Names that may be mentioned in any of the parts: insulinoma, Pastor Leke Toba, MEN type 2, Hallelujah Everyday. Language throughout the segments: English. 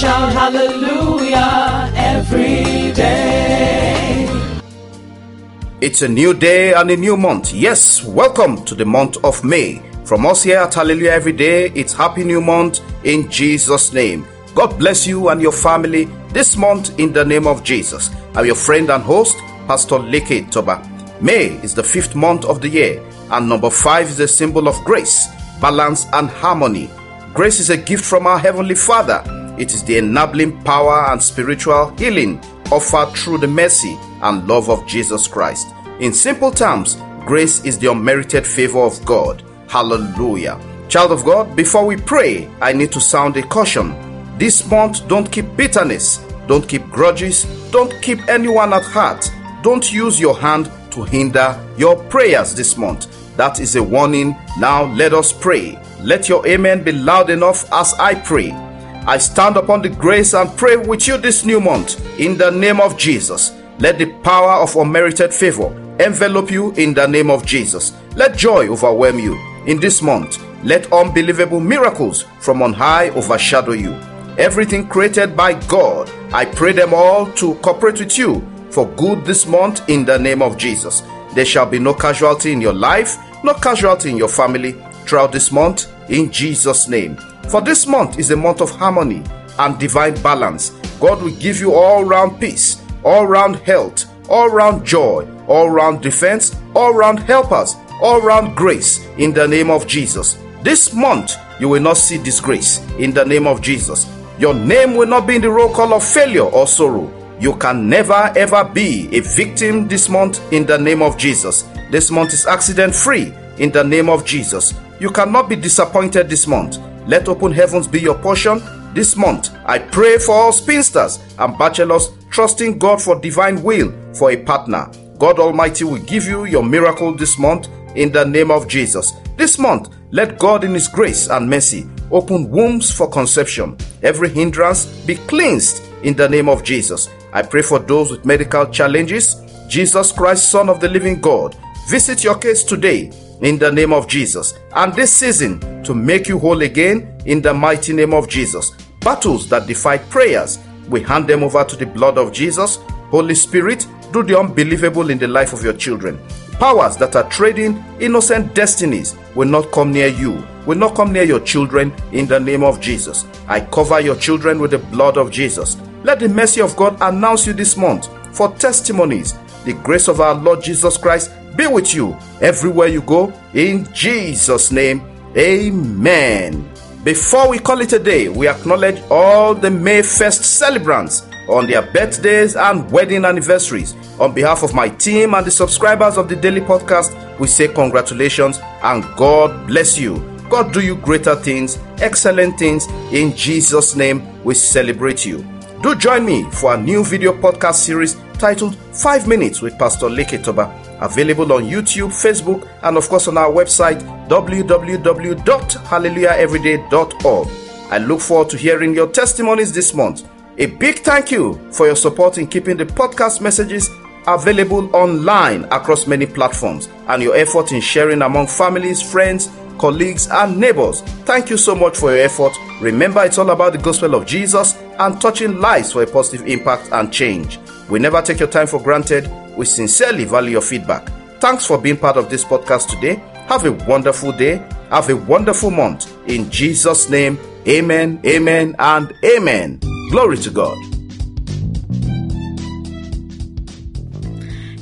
shout hallelujah every day. It's a new day and a new month. Yes, welcome to the month of May. From us here at Hallelujah Everyday, it's happy new month in Jesus' name. God bless you and your family this month in the name of Jesus. I'm your friend and host, Pastor Leke Toba. May is the 5th month of the year, and number 5 is a symbol of grace, balance, and harmony. Grace is a gift from our Heavenly Father. It is the enabling power and spiritual healing offered through the mercy and love of Jesus Christ. In simple terms, grace is the unmerited favor of God. Hallelujah. Child of God, before we pray, I need to sound a caution. This month, don't keep bitterness, don't keep grudges, don't keep anyone at heart. Don't use your hand to hinder your prayers this month. That is a warning. Now let us pray. Let your amen be loud enough as I pray. I stand upon the grace and pray with you this new month in the name of Jesus. Let the power of unmerited favor envelop you in the name of Jesus. Let joy overwhelm you in this month. Let unbelievable miracles from on high overshadow you. Everything created by God, I pray them all to cooperate with you for good this month in the name of Jesus. There shall be no casualty in your life, no casualty in your family throughout this month in Jesus' name. For this month is a month of harmony and divine balance. God will give you all-round peace, all-round health, all-round joy, all-round defense, all-round helpers, all-round grace in the name of Jesus. This month, you will not see disgrace in the name of Jesus. Your name will not be in the roll call of failure or sorrow. You can never ever be a victim this month in the name of Jesus. This month is accident-free in the name of Jesus. You cannot be disappointed this month. Let open heavens be your portion this month. I pray for all spinsters and bachelors, trusting God for divine will for a partner. God Almighty will give you your miracle this month in the name of Jesus. This month, let God in His grace and mercy open wombs for conception. Every hindrance be cleansed in the name of Jesus. I pray for those with medical challenges. Jesus Christ, Son of the living God, visit your case today in the name of Jesus. And this season to make you whole again in the mighty name of Jesus. Battles that defy prayers, we hand them over to the blood of Jesus. Holy Spirit, do the unbelievable in the life of your children. Powers that are trading innocent destinies will not come near you, will not come near your children in the name of Jesus. I cover your children with the blood of Jesus. Let the mercy of God announce you this month for testimonies. The grace of our Lord Jesus Christ be with you everywhere you go in Jesus' name. Amen. Before we call it a day, we acknowledge all the May 1st celebrants on their birthdays and wedding anniversaries. On behalf of my team and the subscribers of the Daily Podcast, we say congratulations and God bless you. God do you greater things, excellent things. In Jesus' name, we celebrate you. Do join me for a new video podcast series titled 5 Minutes with Pastor Leke Toba, available on YouTube, Facebook, and of course on our website, www.hallelujaheveryday.org. I look forward to hearing your testimonies this month. A big thank you for your support in keeping the podcast messages available online across many platforms and your effort in sharing among families, friends, colleagues, and neighbors. Thank you so much for your effort. Remember, it's all about the gospel of Jesus and touching lives for a positive impact and change. We never take your time for granted. We sincerely value your feedback. Thanks for being part of this podcast today. Have a wonderful day. Have a wonderful month. In Jesus' name, amen, amen, and amen. Glory to God.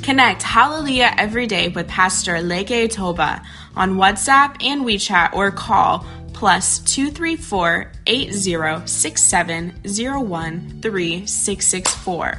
Connect Hallelujah Every Day with Pastor Leke Toba on WhatsApp and WeChat or call +234-8067013664